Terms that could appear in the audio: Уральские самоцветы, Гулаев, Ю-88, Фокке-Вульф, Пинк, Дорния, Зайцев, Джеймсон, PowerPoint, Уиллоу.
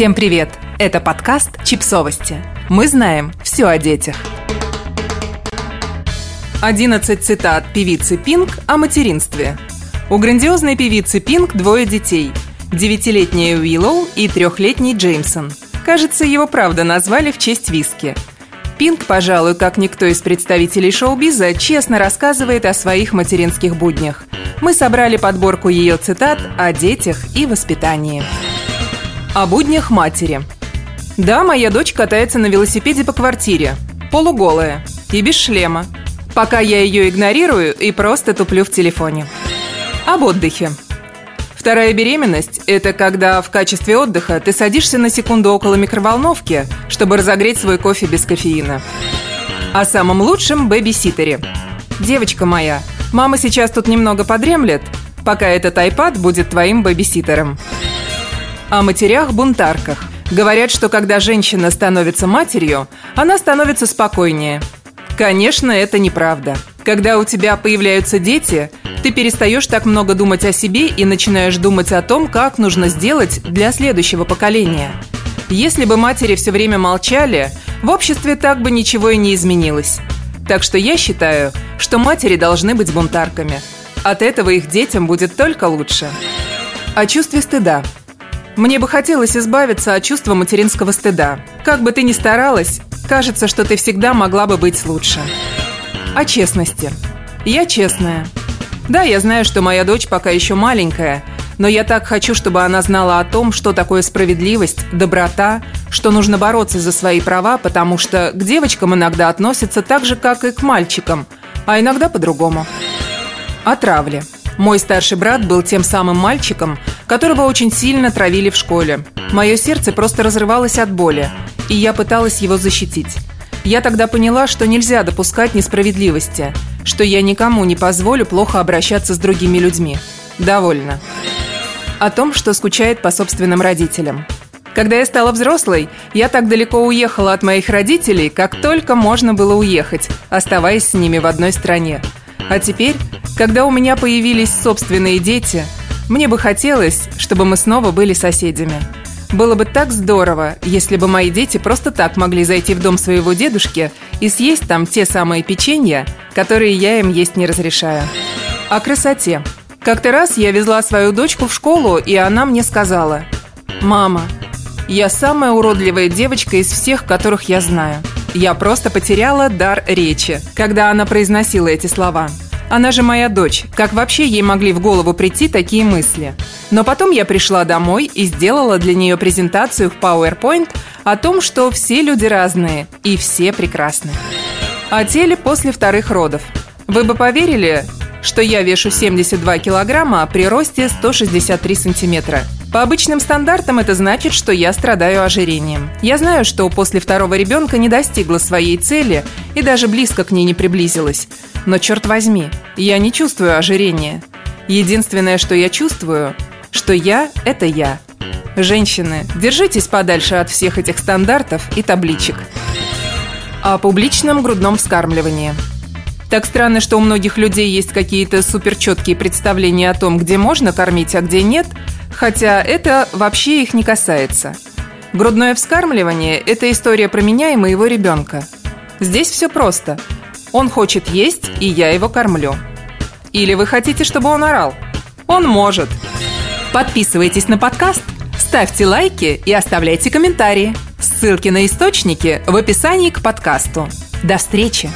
Всем привет! Это подкаст «Чипсовости». Мы знаем все о детях. 11 цитат певицы Пинк о материнстве. У грандиозной певицы Пинк двое детей – 9-летняя Уиллоу и 3-летний Джеймсон. Кажется, его правда назвали в честь виски. Пинк, пожалуй, как никто из представителей шоу-биза, честно рассказывает о своих материнских буднях. Мы собрали подборку ее цитат о детях и воспитании. О буднях матери. Да, моя дочь катается на велосипеде по квартире, полуголая и без шлема, пока я ее игнорирую и просто туплю в телефоне. Об отдыхе. Вторая беременность – это когда в качестве отдыха ты садишься на секунду около микроволновки, чтобы разогреть свой кофе без кофеина. О самом лучшем бэби-ситере. Девочка моя, мама сейчас тут немного подремлет, пока этот iPad будет твоим бэби-ситером. О матерях-бунтарках. Говорят, что когда женщина становится матерью, она становится спокойнее. Конечно, это неправда. Когда у тебя появляются дети, ты перестаешь так много думать о себе и начинаешь думать о том, как нужно сделать для следующего поколения. Если бы матери все время молчали, в обществе так бы ничего и не изменилось. Так что я считаю, что матери должны быть бунтарками. От этого их детям будет только лучше. О чувстве стыда. Мне бы хотелось избавиться от чувства материнского стыда. Как бы ты ни старалась, кажется, что ты всегда могла бы быть лучше. О честности. Я честная. Да, я знаю, что моя дочь пока еще маленькая, но я так хочу, чтобы она знала о том, что такое справедливость, доброта, что нужно бороться за свои права, потому что к девочкам иногда относятся так же, как и к мальчикам, а иногда по-другому. О травле. Мой старший брат был тем самым мальчиком, которого очень сильно травили в школе. Мое сердце просто разрывалось от боли, и я пыталась его защитить. Я тогда поняла, что нельзя допускать несправедливости, что я никому не позволю плохо обращаться с другими людьми. Довольно. О том, что скучает по собственным родителям. Когда я стала взрослой, я так далеко уехала от моих родителей, как только можно было уехать, оставаясь с ними в одной стране. А теперь, когда у меня появились собственные дети, мне бы хотелось, чтобы мы снова были соседями. Было бы так здорово, если бы мои дети просто так могли зайти в дом своего дедушки и съесть там те самые печенья, которые я им есть не разрешаю. О красоте. Как-то раз я везла свою дочку в школу, и она мне сказала: «Мама, я самая уродливая девочка из всех, которых я знаю». Я просто потеряла дар речи, когда она произносила эти слова. Она же моя дочь, как вообще ей могли в голову прийти такие мысли? Но потом я пришла домой и сделала для нее презентацию в PowerPoint о том, что все люди разные и все прекрасны. О теле после вторых родов. Вы бы поверили, что я вешу 72 килограмма, а при росте 163 сантиметра. По обычным стандартам это значит, что я страдаю ожирением. Я знаю, что после второго ребенка не достигла своей цели и даже близко к ней не приблизилась. Но, черт возьми, я не чувствую ожирения. Единственное, что я чувствую, что я – это я. Женщины, держитесь подальше от всех этих стандартов и табличек. О публичном грудном вскармливании. Так странно, что у многих людей есть какие-то суперчеткие представления о том, где можно кормить, а где нет, хотя это вообще их не касается. Грудное вскармливание – это история про меня и моего ребенка. Здесь все просто. Он хочет есть, и я его кормлю. Или вы хотите, чтобы он орал? Он может. Подписывайтесь на подкаст, ставьте лайки и оставляйте комментарии. Ссылки на источники в описании к подкасту. До встречи!